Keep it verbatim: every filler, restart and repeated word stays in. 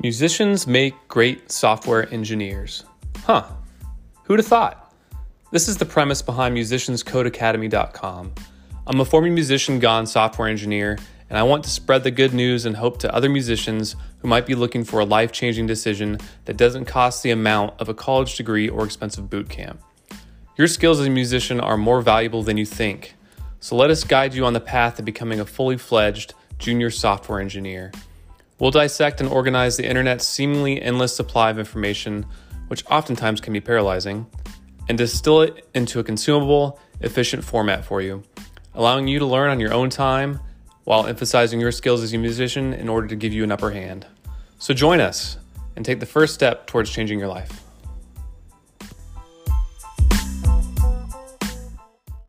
Musicians make great software engineers. Huh, who'd have thought? This is the premise behind musicians code academy dot com. I'm a former musician gone software engineer, and I want to spread the good news and hope to other musicians who might be looking for a life-changing decision that doesn't cost the amount of a college degree or expensive boot camp. Your skills as a musician are more valuable than you think, so let us guide you on the path to becoming a fully-fledged junior software engineer. We'll dissect and organize the internet's seemingly endless supply of information, which oftentimes can be paralyzing, and distill it into a consumable, efficient format for you, allowing you to learn on your own time while emphasizing your skills as a musician in order to give you an upper hand. So join us and take the first step towards changing your life.